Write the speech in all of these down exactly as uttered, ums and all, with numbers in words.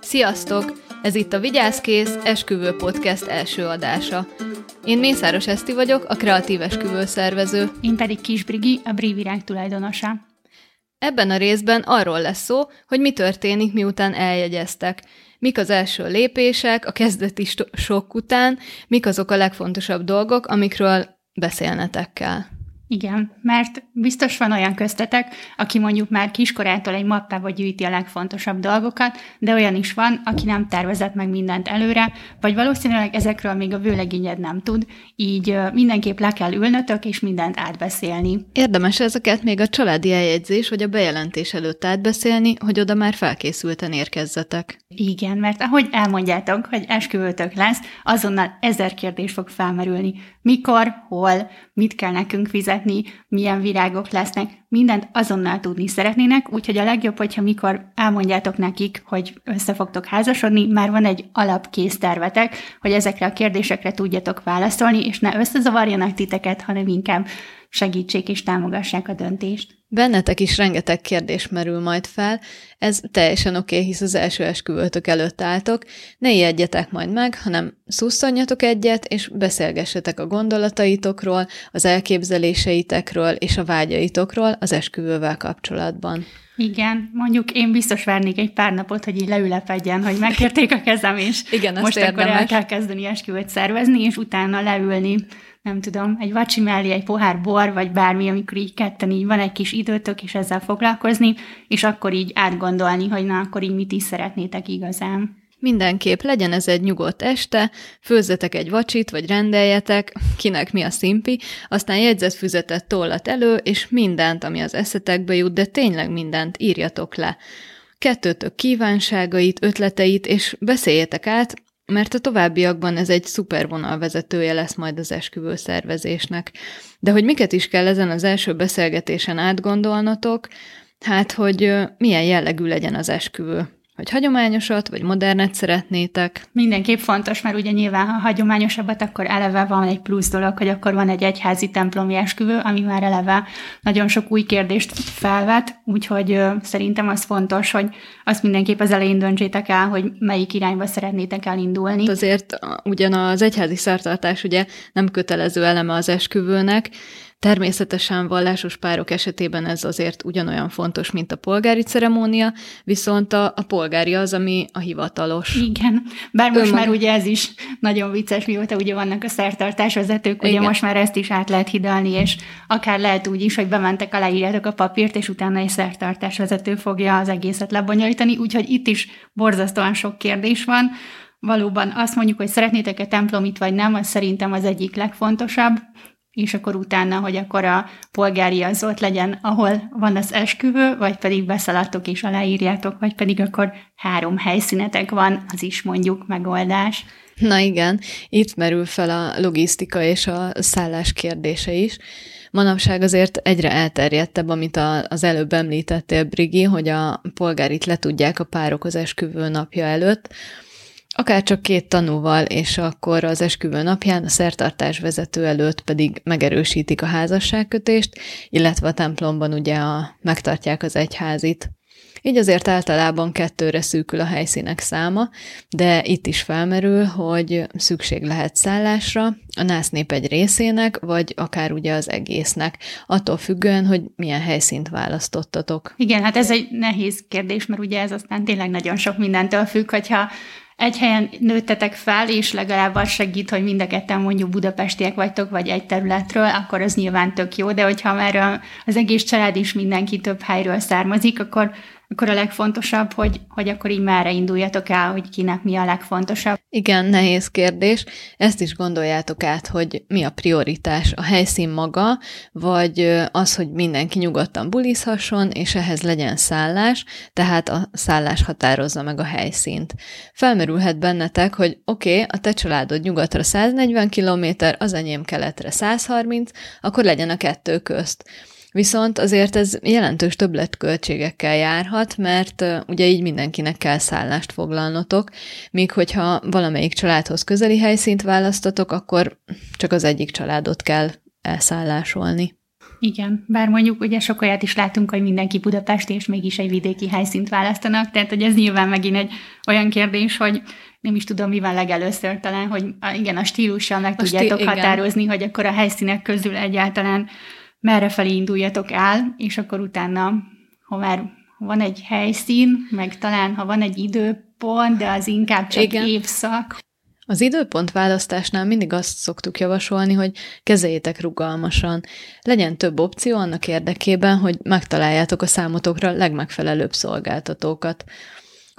Sziasztok! Ez itt a Vigyázz, kész, esküvő podcast első adása. Én Mészáros Eszti vagyok, a kreatív esküvő szervező. Én pedig Kis Brigi, a Brivirág tulajdonosa. Ebben a részben arról lesz szó, hogy mi történik, miután eljegyeztek. Mik az első lépések, a kezdeti sok után, mik azok a legfontosabb dolgok, amikről beszélnetek kell. Igen, mert biztos van olyan köztetek, aki mondjuk már kiskorától egy mappába gyűjti a legfontosabb dolgokat, de olyan is van, aki nem tervezett meg mindent előre, vagy valószínűleg ezekről még a vőlegényed nem tud, így mindenképp le kell ülnötök és mindent átbeszélni. Érdemes ezeket még a családi eljegyzés vagy a bejelentés előtt átbeszélni, hogy oda már felkészülten érkezzetek. Igen, mert ahogy elmondjátok, hogy esküvőtök lesz, azonnal ezer kérdés fog felmerülni. Mikor, hol, mit kell nekünk fizetni, milyen virágok lesznek, mindent azonnal tudni szeretnének, úgyhogy a legjobb, hogyha mikor elmondjátok nekik, hogy össze fogtok házasodni, már van egy alapkész tervetek, hogy ezekre a kérdésekre tudjatok válaszolni, és ne összezavarjanak titeket, hanem inkább segítsék és támogassák a döntést. Bennetek is rengeteg kérdés merül majd fel, ez teljesen oké, okay, hisz az első esküvőtök előtt álltok, ne ijedjetek majd meg, hanem szusszanjatok egyet, és beszélgessetek a gondolataitokról, az elképzeléseitekről és a vágyaitokról az esküvővel kapcsolatban. Igen, mondjuk én biztos várnék egy pár napot, hogy így leülepedjen, hogy megkérték a kezem, és igen, most érdemes. Akkor el kell kezdeni esküvőt szervezni, és utána leülni, nem tudom, egy vacsi mellé, egy pohár bor, vagy bármi, amikor így ketten így van egy kis időtök, és ezzel foglalkozni, és akkor így átgondolni, hogy na, akkor így mit is szeretnétek igazán. Mindenképp legyen ez egy nyugodt este, főzzetek egy vacsit, vagy rendeljetek, kinek mi a szimpi, aztán jegyzetfüzetet, tollat elő, és mindent, ami az eszetekbe jut, de tényleg mindent írjatok le. Kettőtök kívánságait, ötleteit, és beszéljetek át, mert a továbbiakban ez egy szuper vonalvezetője lesz majd az esküvő szervezésnek. De hogy miket is kell ezen az első beszélgetésen átgondolnotok, hát hogy milyen jellegű legyen az esküvő. Hogy hagyományosat, vagy modernet szeretnétek. Mindenképp fontos, mert ugye nyilván, ha hagyományosabbat, akkor eleve van egy plusz dolog, hogy akkor van egy egyházi templomi esküvő, ami már eleve nagyon sok új kérdést felvet, úgyhogy ö, szerintem az fontos, hogy azt mindenképp az elején döntsétek el, hogy melyik irányba szeretnétek elindulni. Azért ugyan az egyházi szertartás ugye nem kötelező eleme az esküvőnek, természetesen vallásos párok esetében ez azért ugyanolyan fontos, mint a polgári ceremónia, viszont a, a polgári az, ami a hivatalos. Igen, bár most Ön már maga... ugye ez is nagyon vicces, mióta ugye vannak a szertartásvezetők, ugye most már ezt is át lehet hidalni, és akár lehet úgy is, hogy bementek, aláírjátok a papírt, és utána egy szertartásvezető fogja az egészet lebonyolítani, úgyhogy itt is borzasztóan sok kérdés van. Valóban azt mondjuk, hogy szeretnétek-e templomit, vagy nem, az szerintem az egyik legfontosabb, és akkor utána, hogy akkor a polgári az ott legyen, ahol van az esküvő, vagy pedig beszaladtok és aláírjátok, vagy pedig akkor három helyszínetek van, az is mondjuk megoldás. Na igen, itt merül fel a logisztika és a szállás kérdése is. Manapság azért egyre elterjedtebb, amit a, az előbb említettél, Brigi, hogy a polgárit letudják a párok az esküvő napja előtt, akár csak két tanúval, és akkor az esküvő napján a szertartásvezető előtt pedig megerősítik a házasságkötést, illetve a templomban ugye a, megtartják az egyházit. Így azért általában kettőre szűkül a helyszínek száma, de itt is felmerül, hogy szükség lehet szállásra, a násznép egy részének, vagy akár ugye az egésznek, attól függően, hogy milyen helyszínt választottatok. Igen, hát ez egy nehéz kérdés, mert ugye ez aztán tényleg nagyon sok mindentől függ, hogyha egy helyen nőttetek fel, és legalább az segít, hogy mind a ketten mondjuk budapestiek vagytok, vagy egy területről, akkor az nyilván tök jó, de hogyha már az egész család is mindenki több helyről származik, akkor, akkor a legfontosabb, hogy, hogy akkor így merre induljatok el, hogy kinek mi a legfontosabb. Igen, nehéz kérdés. Ezt is gondoljátok át, hogy mi a prioritás, a helyszín maga, vagy az, hogy mindenki nyugodtan bulizhasson, és ehhez legyen szállás, tehát a szállás határozza meg a helyszínt. Felmerülhet bennetek, hogy oké, okay, a te családod nyugatra száznegyven kilométer, az enyém keletre száz harminc, akkor legyen a kettő közt. Viszont azért ez jelentős többletköltségekkel járhat, mert ugye így mindenkinek kell szállást foglalnotok, míg hogyha valamelyik családhoz közeli helyszínt választatok, akkor csak az egyik családot kell elszállásolni. Igen, bár mondjuk ugye sok olyat is látunk, hogy mindenki budapesti, és mégis egy vidéki helyszínt választanak, tehát hogy ez nyilván megint egy olyan kérdés, hogy nem is tudom, mivel legelőször talán, hogy a, igen, a stílussal meg a tudjátok stí- határozni, hogy akkor a helyszínek közül egyáltalán merrefelé induljatok el, és akkor utána, ha már van egy helyszín, meg talán, ha van egy időpont, de az inkább csak igen. évszak. Az időpont választásnál mindig azt szoktuk javasolni, hogy kezeljétek rugalmasan. Legyen több opció annak érdekében, hogy megtaláljátok a számotokra legmegfelelőbb szolgáltatókat.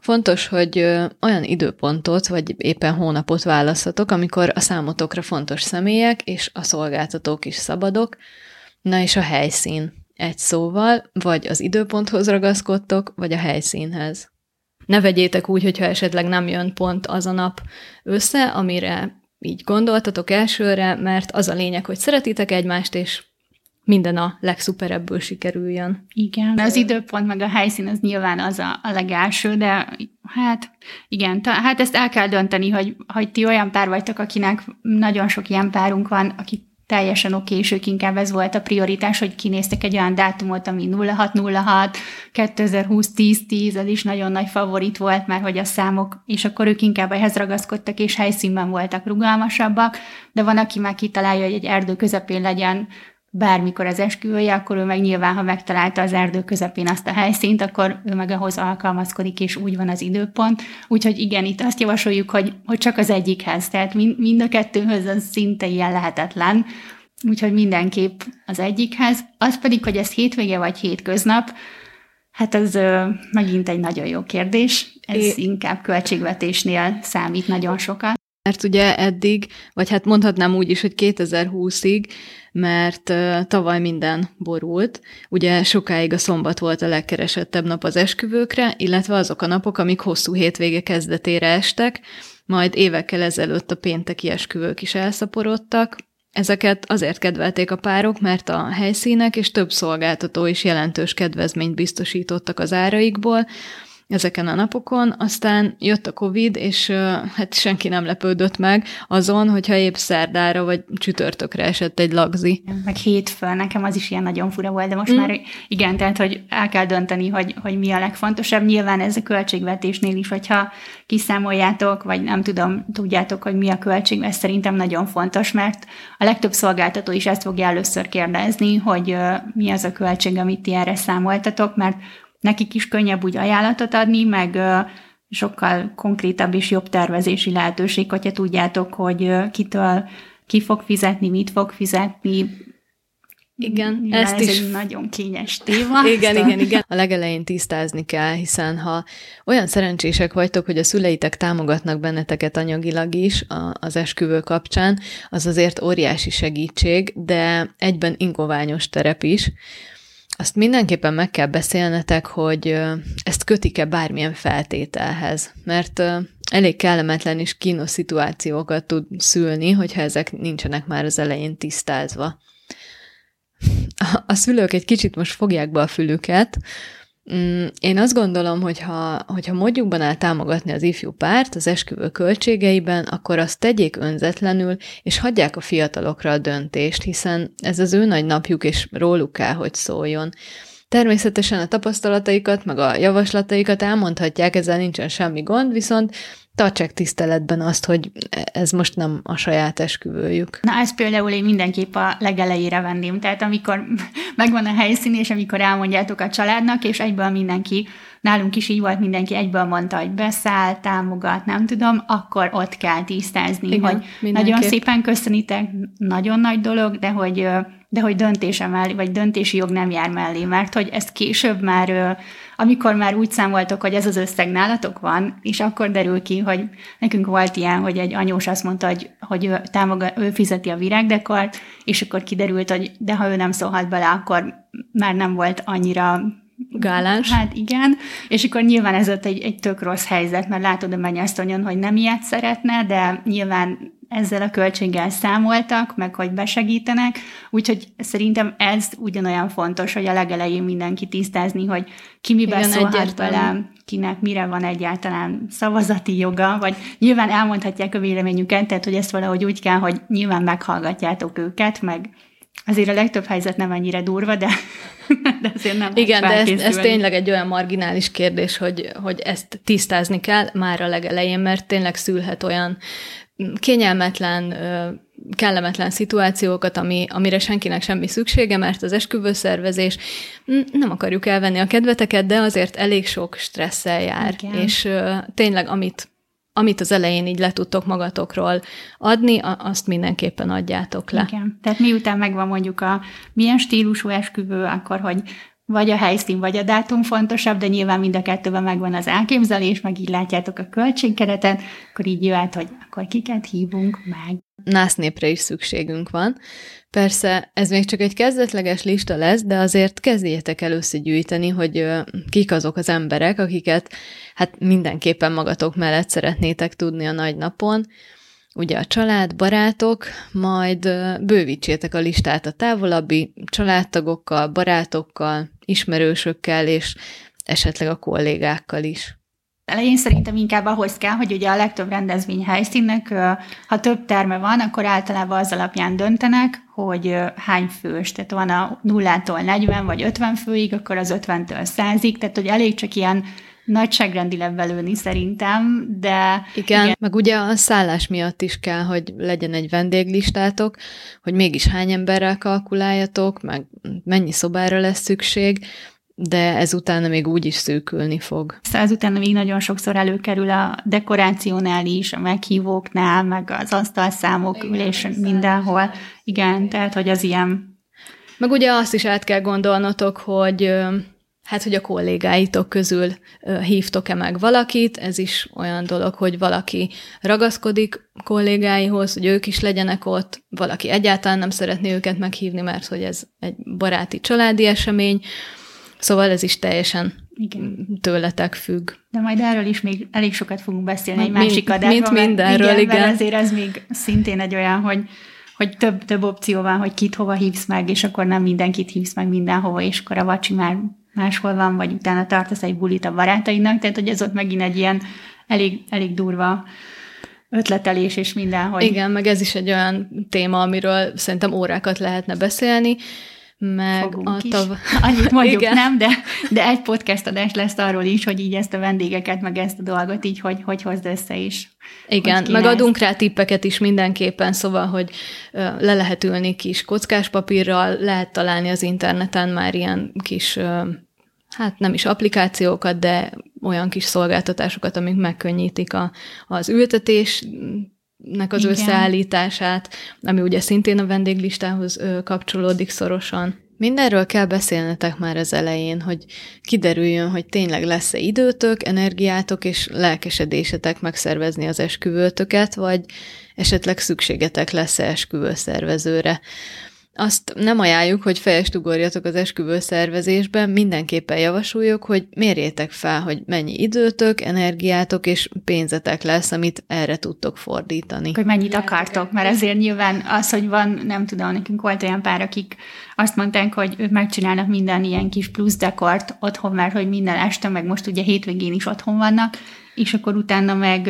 Fontos, hogy olyan időpontot, vagy éppen hónapot választatok, amikor a számotokra fontos személyek és a szolgáltatók is szabadok, na és a helyszín. Egy szóval, vagy az időponthoz ragaszkodtok, vagy a helyszínhez. Ne vegyétek úgy, hogyha esetleg nem jön pont az a nap össze, amire így gondoltatok elsőre, mert az a lényeg, hogy szeretitek egymást, és minden a legszuperebből sikerüljön. Igen, de az időpont meg a helyszín az nyilván az a, a legelső, de hát igen, ta, hát ezt el kell dönteni, hogy, hogy ti olyan pár vagytok, akinek nagyon sok ilyen párunk van, akik teljesen oké, és ők inkább ez volt a prioritás, hogy kinéztek egy olyan dátumot, ami nulla hat nulla hat, kétezer-húsz, tíz tíz, ez is nagyon nagy favorit volt, mert hogy a számok, és akkor ők inkább ehhez ragaszkodtak, és helyszínben voltak rugalmasabbak, de van, aki már kitalálja, hogy egy erdő közepén legyen bármikor az esküvője, akkor ő meg nyilván, ha megtalálta az erdő közepén azt a helyszínt, akkor ő meg ahhoz alkalmazkodik, és úgy van az időpont. Úgyhogy igen, itt azt javasoljuk, hogy, hogy csak az egyikhez, tehát mind a kettőhöz az szinte ilyen lehetetlen, úgyhogy mindenképp az egyikhez. Az pedig, hogy ez hétvége vagy hétköznap, hát ez ö, megint egy nagyon jó kérdés, ez é. inkább költségvetésnél számít nagyon sokat. Mert ugye eddig, vagy hát mondhatnám úgy is, hogy kétezer-húszig, mert uh, tavaly minden borult. Ugye sokáig a szombat volt a legkeresettebb nap az esküvőkre, illetve azok a napok, amik hosszú hétvége kezdetére estek, majd évekkel ezelőtt a pénteki esküvők is elszaporodtak. Ezeket azért kedvelték a párok, mert a helyszínek és több szolgáltató is jelentős kedvezményt biztosítottak az áraikból, ezeken a napokon, aztán jött a Covid, és hát senki nem lepődött meg azon, hogyha épp szerdára vagy csütörtökre esett egy lagzi. Meg hétfőn, nekem az is ilyen nagyon fura volt, de most mm. már igen, tehát hogy el kell dönteni, hogy, hogy mi a legfontosabb. Nyilván ez a költségvetésnél is, hogyha kiszámoljátok, vagy nem tudom, tudjátok, hogy mi a költség, ez szerintem nagyon fontos, mert a legtöbb szolgáltató is ezt fogja először kérdezni, hogy mi az a költség, amit ti erre számoltatok, mert nekik is könnyebb úgy ajánlatot adni, meg sokkal konkrétabb és jobb tervezési lehetőség, hogyha tudjátok, hogy kitől ki fog fizetni, mit fog fizetni. Igen, ja, ezt ez is egy nagyon kényes téma. Igen, igen, igen. A legelején tisztázni kell, hiszen ha olyan szerencsések vagytok, hogy a szüleitek támogatnak benneteket anyagilag is az esküvő kapcsán, az azért óriási segítség, de egyben ingoványos terep is. Azt mindenképpen meg kell beszélnetek, hogy ezt kötik-e bármilyen feltételhez, mert elég kellemetlen és kínos szituációkat tud szülni, hogyha ezek nincsenek már az elején tisztázva. A szülők egy kicsit most fogják be a fülüket. Én azt gondolom, hogy ha, hogyha módjukban áll támogatni az ifjú párt az esküvő költségeiben, akkor azt tegyék önzetlenül, és hagyják a fiatalokra a döntést, hiszen ez az ő nagy napjuk, és róluk kell, hogy szóljon. Természetesen a tapasztalataikat, meg a javaslataikat elmondhatják, ezzel nincsen semmi gond, viszont tartsák tiszteletben azt, hogy ez most nem a saját esküvőjük. Na, ezt például én mindenképp a legelejére venném. Tehát amikor megvan a helyszín, és amikor elmondjátok a családnak, és egyből mindenki, nálunk is így volt, mindenki egyből mondta, hogy beszáll, támogat, nem tudom, akkor ott kell tisztázni, igen, hogy mindenképp. Nagyon szépen köszönitek, nagyon nagy dolog, de hogy... de hogy döntése mellé, vagy döntési jog nem jár mellé, mert hogy ezt később már, amikor már úgy számoltok, hogy ez az összeg nálatok van, és akkor derül ki, hogy nekünk volt ilyen, hogy egy anyós azt mondta, hogy, hogy ő, támogat, ő fizeti a virágdekort, és akkor kiderült, hogy de ha ő nem szólhat bele, akkor már nem volt annyira gáláns. Hát igen, és akkor nyilván ez ott egy, egy tök rossz helyzet, mert látod a mennyasszonyon, hogy nem ilyet szeretne, de nyilván ezzel a költséggel számoltak, meg hogy besegítenek, úgyhogy szerintem ez ugyanolyan fontos, hogy a legelején mindenki tisztázni, hogy ki miben igen, szólhat bele, kinek mire van egyáltalán szavazati joga, vagy nyilván elmondhatják a véleményüket, tehát hogy ezt valahogy úgy kell, hogy nyilván meghallgatjátok őket, meg Azért a legtöbb helyzet nem annyira durva, de, de azért nem. Igen, de ez, ez tényleg egy olyan marginális kérdés, hogy, hogy ezt tisztázni kell már a legelején, mert tényleg szülhet olyan kényelmetlen, kellemetlen szituációkat, ami, amire senkinek semmi szüksége, mert az esküvőszervezés, nem akarjuk elvenni a kedveteket, de azért elég sok stresszel jár. Igen. És tényleg amit, amit az elején így le tudtok magatokról adni, azt mindenképpen adjátok le. Igen. Tehát miután megvan mondjuk a milyen stílusú esküvő, akkor hogy vagy a helyszín, vagy a dátum fontosabb, de nyilván mind a kettőben megvan az elképzelés, meg így látjátok a költségkeretet, akkor így jöhet, hogy akkor kiket hívunk meg. Násznépre is szükségünk van. Persze ez még csak egy kezdetleges lista lesz, de azért kezdjétek el összegyűjteni, hogy kik azok az emberek, akiket hát mindenképpen magatok mellett szeretnétek tudni a nagy napon. Ugye a család, barátok, majd bővítsétek a listát a távolabbi családtagokkal, barátokkal, ismerősökkel, és esetleg a kollégákkal is. Elején szerintem inkább ahhoz kell, hogy ugye a legtöbb rendezvény helyszínnek, ha több terme van, akkor általában az alapján döntenek, hogy hány fős, tehát van a nullától negyven vagy ötven főig, akkor az ötventől százig, tehát hogy elég csak ilyen nagyságrendileg belőni szerintem, de... Igen, igen, meg ugye a szállás miatt is kell, hogy legyen egy vendéglistátok, hogy mégis hány emberrel kalkuláljatok, meg mennyi szobára lesz szükség, de ez utána még úgy is szűkülni fog. Ez utána még nagyon sokszor előkerül a dekorációnál is, a meghívóknál, meg az asztalszámok, ülés, mindenhol. Igen, tehát, hogy az ilyen... Meg ugye azt is át kell gondolnotok, hogy... Hát, hogy a kollégáitok közül hívtok-e meg valakit, ez is olyan dolog, hogy valaki ragaszkodik kollégáihoz, hogy ők is legyenek ott, valaki egyáltalán nem szeretné őket meghívni, mert hogy ez egy baráti, családi esemény, szóval ez is teljesen igen, tőletek függ. De majd erről is még elég sokat fogunk beszélni egy másik adásban. Mint mindenről, igen. igen. Azért ez még szintén egy olyan, hogy hogy több, több opció van, hogy kit hova hívsz meg, és akkor nem mindenkit hívsz meg mindenhova, és akkor a vacsi már máshol van, vagy utána tartasz egy bulit a barátainak, tehát hogy ez ott megint egy ilyen elég, elég durva ötletelés, és mindenhogy. Igen, meg ez is egy olyan téma, amiről szerintem órákat lehetne beszélni, meg fogunk a tav... Annyit mondjuk igen. nem, de, de egy podcast adás lesz arról is, hogy így ezt a vendégeket, meg ezt a dolgot így, hogy, hogy hozd össze is. Igen, meg adunk rá tippeket is mindenképpen, szóval, hogy le lehet ülni kis kockás papírral, lehet találni az interneten már ilyen kis, hát nem is applikációkat, de olyan kis szolgáltatásokat, amik megkönnyítik a, az ültetés. nek az igen. összeállítását, ami ugye szintén a vendéglistához kapcsolódik szorosan. Mindenről kell beszélnetek már az elején, hogy kiderüljön, hogy tényleg lesz-e időtök, energiátok és lelkesedésetek megszervezni az esküvőtöket, vagy esetleg szükségetek lesz-e esküvőszervezőre. Azt nem ajánljuk, hogy fejest ugorjatok az esküvőszervezésben, mindenképpen javasoljuk, hogy mérjétek fel, hogy mennyi időtök, energiátok és pénzetek lesz, amit erre tudtok fordítani. Hogy mennyit akartok, mert azért nyilván az, hogy van, nem tudom, nekünk volt olyan pár, akik azt mondták, hogy ők megcsinálnak minden ilyen kis plusz dekort otthon, mert hogy minden este, meg most ugye hétvégén is otthon vannak, és akkor utána meg...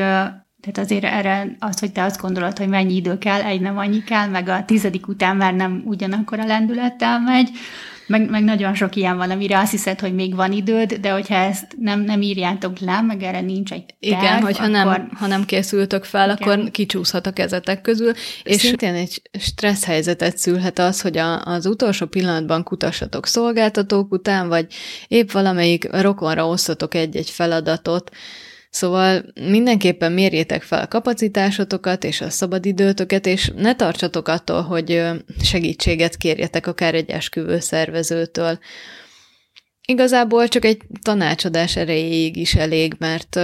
Tehát azért erre az, hogy te azt gondolod, hogy mennyi idő kell, egy nem annyi kell, meg a tizedik után már nem ugyanakkor a lendülettel megy, meg, meg nagyon sok ilyen van, amire azt hiszed, hogy még van időd, de hogyha ezt nem, nem írjátok le, meg erre nincs egy terv. Igen, hogyha akkor... nem, ha nem készültök fel, igen. akkor kicsúszhat a kezetek közül. És szintén egy stressz helyzetet szülhet az, hogy a, az utolsó pillanatban kutassatok szolgáltatók után, vagy épp valamelyik rokonra osszatok egy-egy feladatot. Szóval mindenképpen mérjétek fel a kapacitásotokat és a szabadidőtöket, és ne tartsatok attól, hogy segítséget kérjetek akár egy esküvőszervezőtől. Igazából csak egy tanácsadás erejéig is elég, mert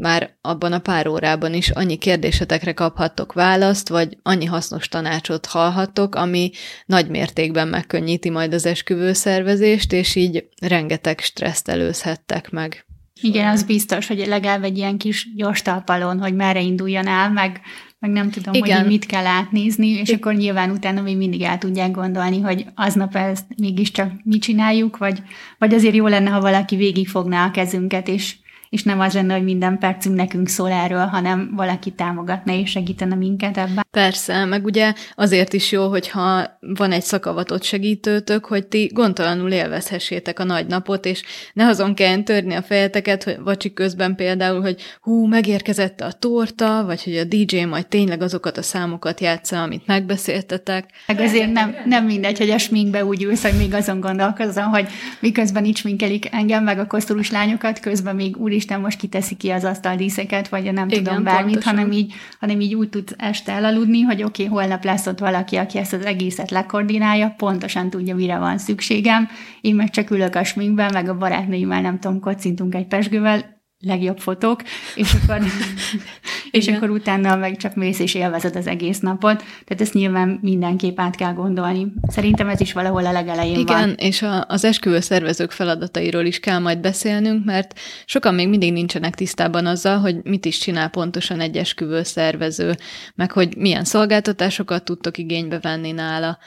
már abban a pár órában is annyi kérdésetekre kaphattok választ, vagy annyi hasznos tanácsot hallhattok, ami nagy mértékben megkönnyíti majd az esküvőszervezést, és így rengeteg stresszt előzhettek meg. Igen, az biztos, hogy legalább egy ilyen kis gyors talpalon, hogy merre induljon el, meg, meg nem tudom, igen. hogy mit kell átnézni, és igen. akkor nyilván utána még mindig el tudják gondolni, hogy aznap ezt mégiscsak mi csináljuk, vagy, vagy azért jó lenne, ha valaki végigfogná a kezünket, és, és nem az lenne, hogy minden percünk nekünk szól erről, hanem valaki támogatna és segítene minket ebben. Persze, meg ugye azért is jó, hogyha van egy szakavatott segítőtök, hogy ti gondtalanul élvezhessétek a nagy napot, és ne azon kelljen törni a fejeteket, hogy vacsik közben például, hogy hú, megérkezett a torta, vagy hogy a dé dzsé majd tényleg azokat a számokat játsza, amit megbeszéltetek. Meg azért nem, nem mindegy, hogy a sminkbe úgy ülsz, hogy még azon gondolkozom, hogy miközben így sminkelik engem, meg a kosztolus lányokat, közben még úristen, most kiteszi ki az asztaldíszeket, vagy nem igen, tudom bármit, hanem így, hanem így úgy tudsz este elaludni, hogy oké, okay, holnap lesz ott valaki, aki ezt az egészet lekoordinálja, pontosan tudja, mire van szükségem. Én meg csak ülök a sminkben, meg a barátnőimmel, nem tudom, kocintunk egy pesgővel, legjobb fotók, és akkor, és akkor utána meg csak mész és élvezed az egész napot. Tehát ezt nyilván mindenképp át kell gondolni. Szerintem ez is valahol a legelején igen, van. Igen, és a, az esküvő szervezők feladatairól is kell majd beszélnünk, mert sokan még mindig nincsenek tisztában azzal, hogy mit is csinál pontosan egy esküvő szervező, meg hogy milyen szolgáltatásokat tudtok igénybe venni nála.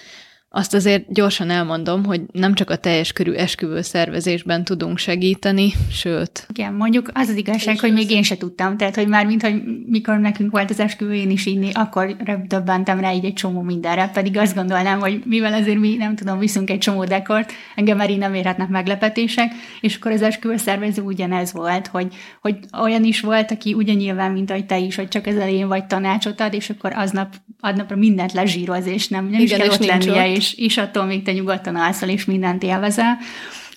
Azt azért gyorsan elmondom, hogy nem csak a teljes körű esküvőszervezésben tudunk segíteni, sőt... Igen, mondjuk az az igazság, hogy még én se tudtam, tehát, hogy már mint, hogy mikor nekünk volt az esküvő, én is így, akkor döbbentem rá így egy csomó mindenre, pedig azt gondolnám, hogy mivel azért mi, nem tudom, viszünk egy csomó dekort, engem már így nem érhetnek meglepetések, és akkor az esküvőszervező ugyanez volt, hogy, hogy olyan is volt, aki ugyannyilván, mint ahogy te is, hogy csak az elején vagy tanácsot ad, és akkor aznap, aznapra mindent lezsíroz, és nem, nem igen, is kell ott És, és attól még te nyugodtan alszol, és mindent élvezel.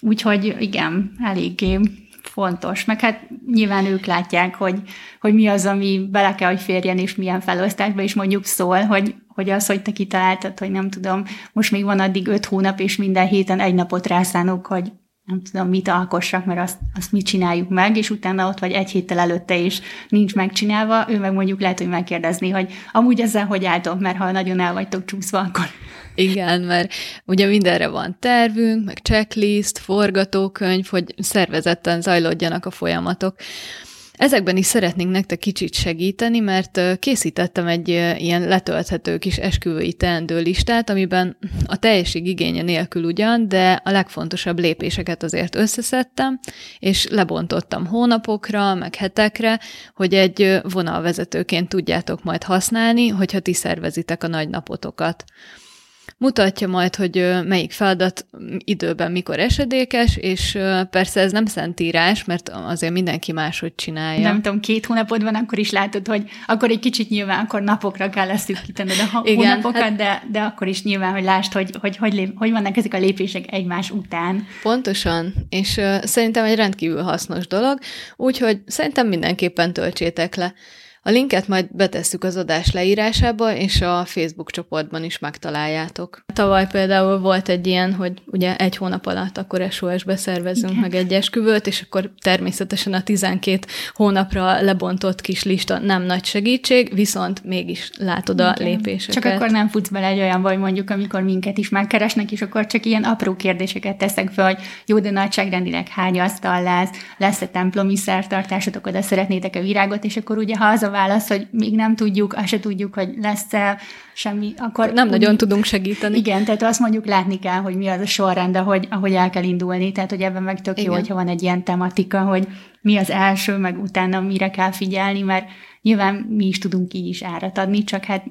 Úgyhogy igen, eléggé fontos. Meg hát nyilván ők látják, hogy, hogy mi az, ami bele kell, hogy férjen, és milyen felosztásba, és mondjuk szól, hogy, hogy az, hogy te kitaláltad, hogy nem tudom, most még van addig öt hónap, és minden héten egy napot rászánok, hogy nem tudom, mit alkossak, mert azt, azt mit csináljuk meg, és utána ott vagy egy héttel előtte is nincs megcsinálva, ő meg mondjuk lehet, hogy megkérdezni, hogy amúgy ezzel hogy álltok, mert ha nagyon el vagytok csúszva, akkor... Igen, mert ugye mindenre van tervünk, meg checklist, forgatókönyv, hogy szervezetten zajlódjanak a folyamatok. Ezekben is szeretnénk nektek kicsit segíteni, mert készítettem egy ilyen letölthető kis esküvői teendőlistát, amiben a teljeség igénye nélkül ugyan, de a legfontosabb lépéseket azért összeszedtem, és lebontottam hónapokra, meg hetekre, hogy egy vonalvezetőként tudjátok majd használni, hogyha ti szervezitek a nagy napotokat. Mutatja majd, hogy melyik feladat időben mikor esedékes, és persze ez nem szentírás, mert azért mindenki máshogy csinálja. Nem tudom, két hónapod van, akkor is látod, hogy akkor egy kicsit nyilván, akkor napokra kell ezt szűkítened a igen, hónapokat, hát, de, de akkor is nyilván, hogy lásd, hogy hogy, hogy, lép, hogy vannak ezek a lépések egymás után. Pontosan, és uh, szerintem egy rendkívül hasznos dolog, úgyhogy szerintem mindenképpen töltsétek le. A linket majd betesszük az adás leírásába, és a Facebook csoportban is megtaláljátok. Tavaly például volt egy ilyen, hogy ugye egy hónap alatt akkor es o es-be szervezünk igen. meg egy esküvőt, és akkor természetesen a tizenkét hónapra lebontott kis lista nem nagy segítség, viszont mégis látod a igen. lépéseket. Csak akkor nem futsz bele egy olyan baj, mondjuk, amikor minket is megkeresnek, és akkor csak ilyen apró kérdéseket teszek fel, hogy jó, de nagyságrendileg hány asztal lesz, lesz-e templomi szertartásotok, oda szeretnétek-e virágot, és akkor ugye ha az a válasz, hogy még nem tudjuk, azt se tudjuk, hogy lesz-e semmi, akkor... Nem úgy, nagyon tudunk segíteni. Igen, tehát azt mondjuk látni kell, hogy mi az a sorrend, ahogy, ahogy el kell indulni, tehát hogy ebben meg tök igen. jó, hogyha van egy ilyen tematika, hogy mi az első, meg utána mire kell figyelni, mert nyilván mi is tudunk így is árat adni, csak hát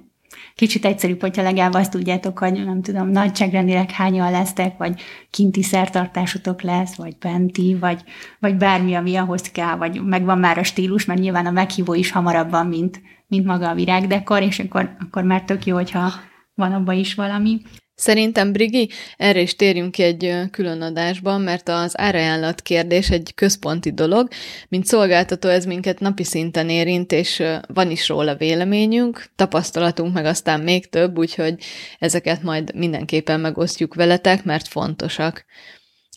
kicsit egyszerűbb, hogyha legalább azt tudjátok, hogy nem tudom, nagyságrendileg hányan lesztek, vagy kinti szertartásotok lesz, vagy benti, vagy, vagy bármi, ami ahhoz kell, vagy megvan már a stílus, mert nyilván a meghívó is hamarabb van, mint, mint maga a virágdekor, és akkor, akkor már tök jó, hogyha van abban is valami. Szerintem, Brigi, erre is térjünk ki egy külön adásban, mert az árajánlat kérdés egy központi dolog. Mint szolgáltató ez minket napi szinten érint, és van is róla véleményünk, tapasztalatunk meg aztán még több, úgyhogy ezeket majd mindenképpen megosztjuk veletek, mert fontosak.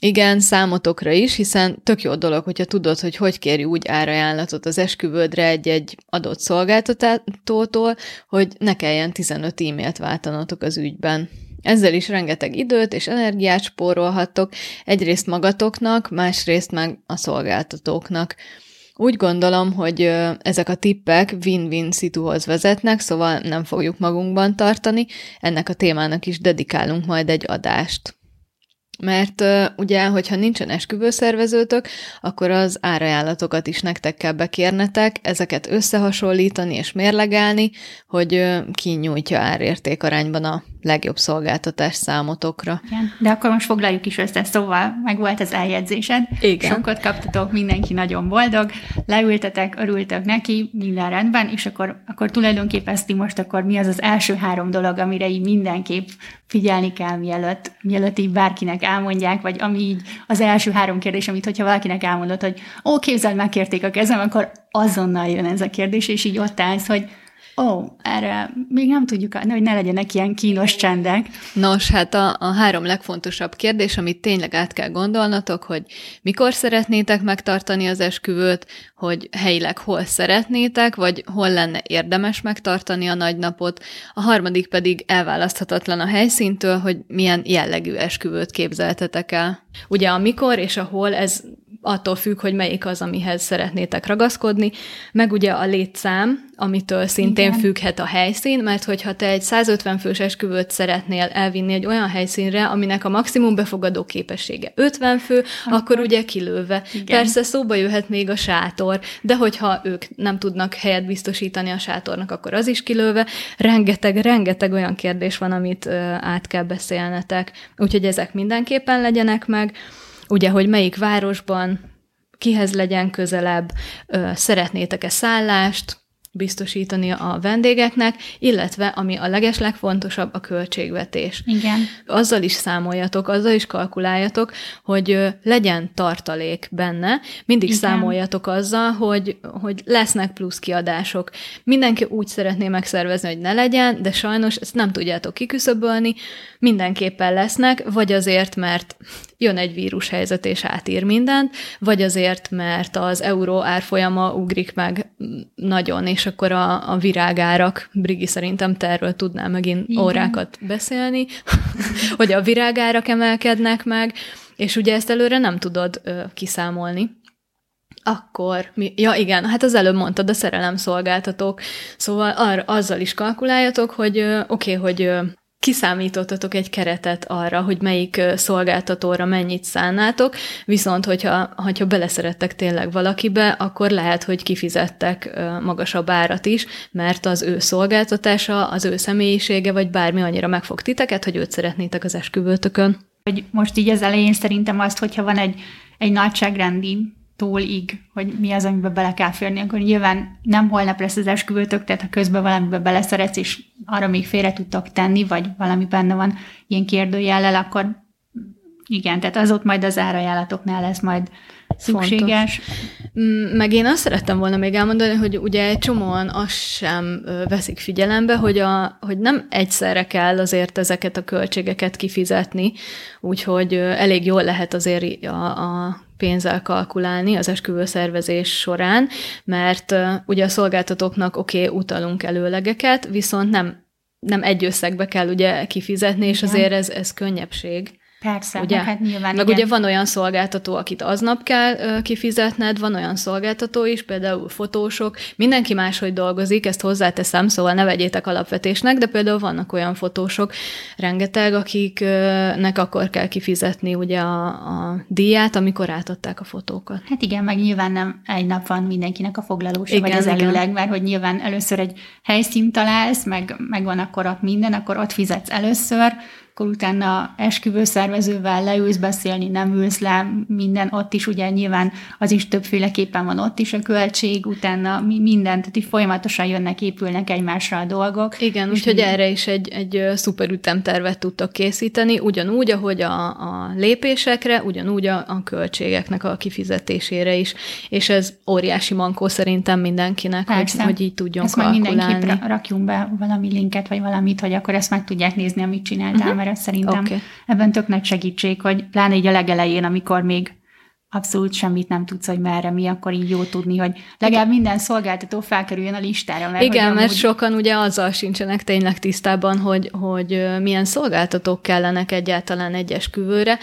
Igen, számotokra is, hiszen tök jó dolog, hogyha tudod, hogy hogy kérj úgy árajánlatot az esküvődre egy-egy adott szolgáltatótól, hogy ne kelljen tizenöt e-mailt váltanatok az ügyben. Ezzel is rengeteg időt és energiát spórolhattok, egyrészt magatoknak, másrészt meg a szolgáltatóknak. Úgy gondolom, hogy ezek a tippek win-win szituhoz vezetnek, szóval nem fogjuk magunkban tartani, ennek a témának is dedikálunk majd egy adást. Mert uh, ugye, hogyha nincsen esküvőszervezőtök, akkor az árajánlatokat is nektek kell bekérnetek, ezeket összehasonlítani és mérlegelni, hogy uh, ki nyújtja árérték arányban a legjobb szolgáltatás számotokra. Igen. De akkor most foglaljuk is össze, szóval meg volt az eljegyzésed. Igen. Sokat kaptatok, mindenki nagyon boldog, leültetek, örültök neki, minden rendben, és akkor, akkor tulajdonképpen ezt most akkor mi az az első három dolog, amire így mindenképp figyelni kell, mielőtt, mielőtt így bárkinek elmondják, vagy ami így az első három kérdés, amit hogyha valakinek elmondod, hogy ó, képzeld, megkérték a kezem, akkor azonnal jön ez a kérdés, és így ott állsz, hogy ó, oh, erre még nem tudjuk, hogy ne legyenek ilyen kínos csendek. Nos, hát a, a három legfontosabb kérdés, amit tényleg át kell gondolnatok, hogy mikor szeretnétek megtartani az esküvőt, hogy helyileg hol szeretnétek, vagy hol lenne érdemes megtartani a nagynapot, a harmadik pedig elválaszthatatlan a helyszíntől, hogy milyen jellegű esküvőt képzeltetek el. Ugye a mikor és a hol, ez attól függ, hogy melyik az, amihez szeretnétek ragaszkodni, meg ugye a létszám, amitől szintén igen, függhet a helyszín, mert hogyha te egy százötven fős esküvőt szeretnél elvinni egy olyan helyszínre, aminek a maximum befogadó képessége ötven fő, akkor, akkor ugye kilőve. Igen. Persze szóba jöhet még a sátor, de hogyha ők nem tudnak helyet biztosítani a sátornak, akkor az is kilőve. Rengeteg, rengeteg olyan kérdés van, amit ö, át kell beszélnetek. Úgyhogy ezek mindenképpen legyenek meg. Ugye, hogy melyik városban, kihez legyen közelebb, ö, szeretnétek-e szállást biztosítani a vendégeknek, illetve, ami a legeslegfontosabb, a költségvetés. Igen. Azzal is számoljatok, azzal is kalkuláljatok, hogy legyen tartalék benne, mindig igen, számoljatok azzal, hogy, hogy lesznek plusz kiadások. Mindenki úgy szeretné megszervezni, hogy ne legyen, de sajnos ezt nem tudjátok kiküszöbölni, mindenképpen lesznek, vagy azért, mert jön egy vírushelyzet és átír mindent, vagy azért, mert az euró árfolyama ugrik meg nagyon, és akkor a, a virágárak, Brigi szerintem te erről tudnál megint igen, órákat beszélni, hogy a virágárak emelkednek meg, és ugye ezt előre nem tudod ö, kiszámolni. Akkor, mi, ja igen, hát az előbb mondtad, a szerelemszolgáltatók, szóval ar, azzal is kalkuláljatok, hogy oké, okay, hogy... Ö, kiszámítottatok egy keretet arra, hogy melyik szolgáltatóra mennyit szánnátok, viszont hogyha, hogyha beleszerettek tényleg valakibe, akkor lehet, hogy kifizettek magasabb árat is, mert az ő szolgáltatása, az ő személyisége, vagy bármi annyira megfog titeket, hogy őt szeretnétek az esküvőtökön. Most így az elején szerintem azt, hogyha van egy, egy nagyságrendi tólig, hogy mi az, amiben bele kell férni, akkor nyilván nem holnap lesz az esküvőtök, tehát ha közben valamiben beleszeretsz, és arra még félre tudtok tenni, vagy valami benne van ilyen kérdőjellel, akkor igen, tehát az ott majd az árajánlatoknál lesz majd szükséges. Fontos. Meg én azt szerettem volna még elmondani, hogy ugye csomóan azt sem veszik figyelembe, hogy, a, hogy nem egyszerre kell azért ezeket a költségeket kifizetni, úgyhogy elég jól lehet azért a, a pénzzel kalkulálni az esküvőszervezés során, mert uh, ugye a szolgáltatóknak oké, okay, utalunk előlegeket, viszont nem, nem egy összegbe kell ugye kifizetni, igen, és azért ez, ez könnyebbség. Persze, ugye? Hát nyilván meg igen, ugye van olyan szolgáltató, akit aznap kell uh, kifizetned, van olyan szolgáltató is, például fotósok, mindenki máshogy dolgozik, ezt hozzáteszem, szóval ne vegyétek alapvetésnek, de például vannak olyan fotósok, rengeteg, akiknek uh, akkor kell kifizetni ugye a, a díját, amikor átadták a fotókat. Hát igen, meg nyilván nem egy nap van mindenkinek a foglalósa, igen, vagy az igen, előleg, mert hogy nyilván először egy helyszínt találsz, meg, meg van akkor ott minden, akkor ott fizetsz először, akkor utána esküvőszervezővel leülsz beszélni, nem ülsz le, minden ott is, ugye nyilván az is többféleképpen van ott is a költség, utána mindent, tehát így folyamatosan jönnek, épülnek egymásra a dolgok. Igen, úgyhogy erre is egy, egy szuper ütemtervet tudtok készíteni, ugyanúgy, ahogy a, a lépésekre, ugyanúgy a, a költségeknek a kifizetésére is, és ez óriási mankó szerintem mindenkinek, hogy, hogy így tudjon ezt kalkulálni. Ezt majd mindenképp rakjunk be valami linket, vagy valamit, hogy akkor ezt meg tudják nézni, amit csináltál, uh-huh. Szerintem okay, ebben tök nagy segítség, hogy pláne így a legelején, amikor még abszolút semmit nem tudsz, hogy merre mi, akkor így jó tudni, hogy legalább minden szolgáltató felkerüljön a listára. Mert igen, amúgy... mert sokan ugye azzal sincsenek tényleg tisztában, hogy, hogy milyen szolgáltatók kellenek egyáltalán egy esküvőre.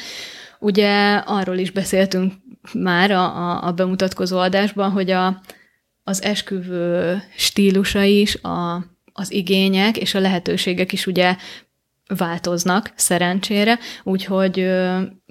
Ugye arról is beszéltünk már a, a bemutatkozó adásban, hogy a, az esküvő stílusa is, a, az igények és a lehetőségek is ugye változnak szerencsére, úgyhogy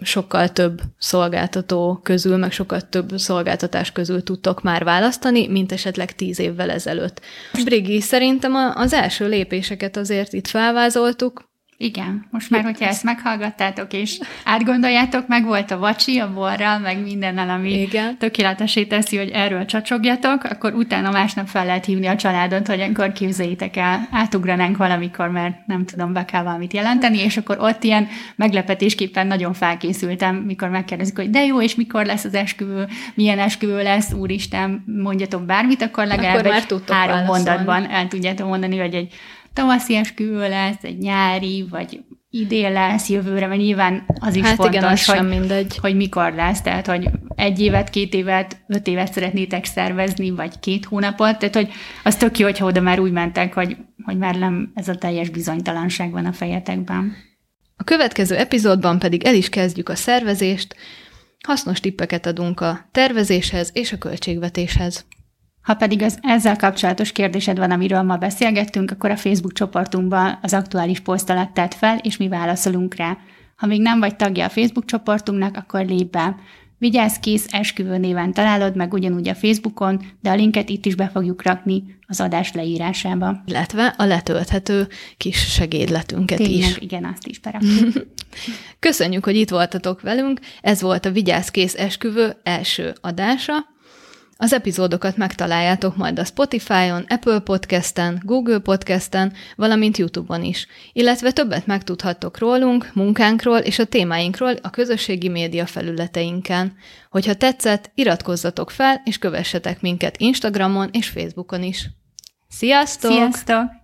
sokkal több szolgáltató közül, meg sokkal több szolgáltatás közül tudtok már választani, mint esetleg tíz évvel ezelőtt. Brigi, szerintem az első lépéseket azért itt felvázoltuk. Igen, most már, hogyha ezt meghallgattátok és átgondoljátok, meg volt a vacsi, a borral, meg mindennel, ami igen, tökéletesé teszi, hogy erről csacsogjatok, akkor utána másnap fel lehet hívni a családot, hogy akkor képzeljétek el, átugranánk valamikor, mert nem tudom, be kell valamit jelenteni, és akkor ott ilyen meglepetésképpen nagyon felkészültem, mikor megkérdezik, hogy de jó, és mikor lesz az esküvő, milyen esküvő lesz, úristen, mondjatok bármit, akkor legalább akkor egy három mondatban el tudjátok mondani, hogy egy tavaszi esküvő lesz, egy nyári, vagy idén lesz, jövőre, mert nyilván az is hát fontos, igen, az hogy, hogy mikor lesz, tehát hogy egy évet, két évet, öt évet szeretnétek szervezni, vagy két hónapot, tehát hogy az tök jó, hogyha oda már úgy mentek, hogy, hogy már nem ez a teljes bizonytalanság van a fejetekben. A következő epizódban pedig el is kezdjük a szervezést, hasznos tippeket adunk a tervezéshez és a költségvetéshez. Ha pedig az ezzel kapcsolatos kérdésed van, amiről ma beszélgettünk, akkor a Facebook csoportunkban az aktuális poszt alatt tedd fel, és mi válaszolunk rá. Ha még nem vagy tagja a Facebook csoportunknak, akkor lépj be. Vigyázz, kész, esküvő néven találod meg ugyanúgy a Facebookon, de a linket itt is be fogjuk rakni az adás leírásába. Illetve a letölthető kis segédletünket Tényleg, is. Igen, azt is berakjuk. Köszönjük, hogy itt voltatok velünk. Ez volt a Vigyázz, kész, esküvő első adása. Az epizódokat megtaláljátok majd a Spotify-on, Apple Podcasten, Google Podcasten, valamint YouTube-on is. Illetve többet megtudhattok rólunk, munkánkról és a témáinkról a közösségi média felületeinken. Hogyha tetszett, iratkozzatok fel és kövessetek minket Instagramon és Facebookon is. Sziasztok! Sziasztok!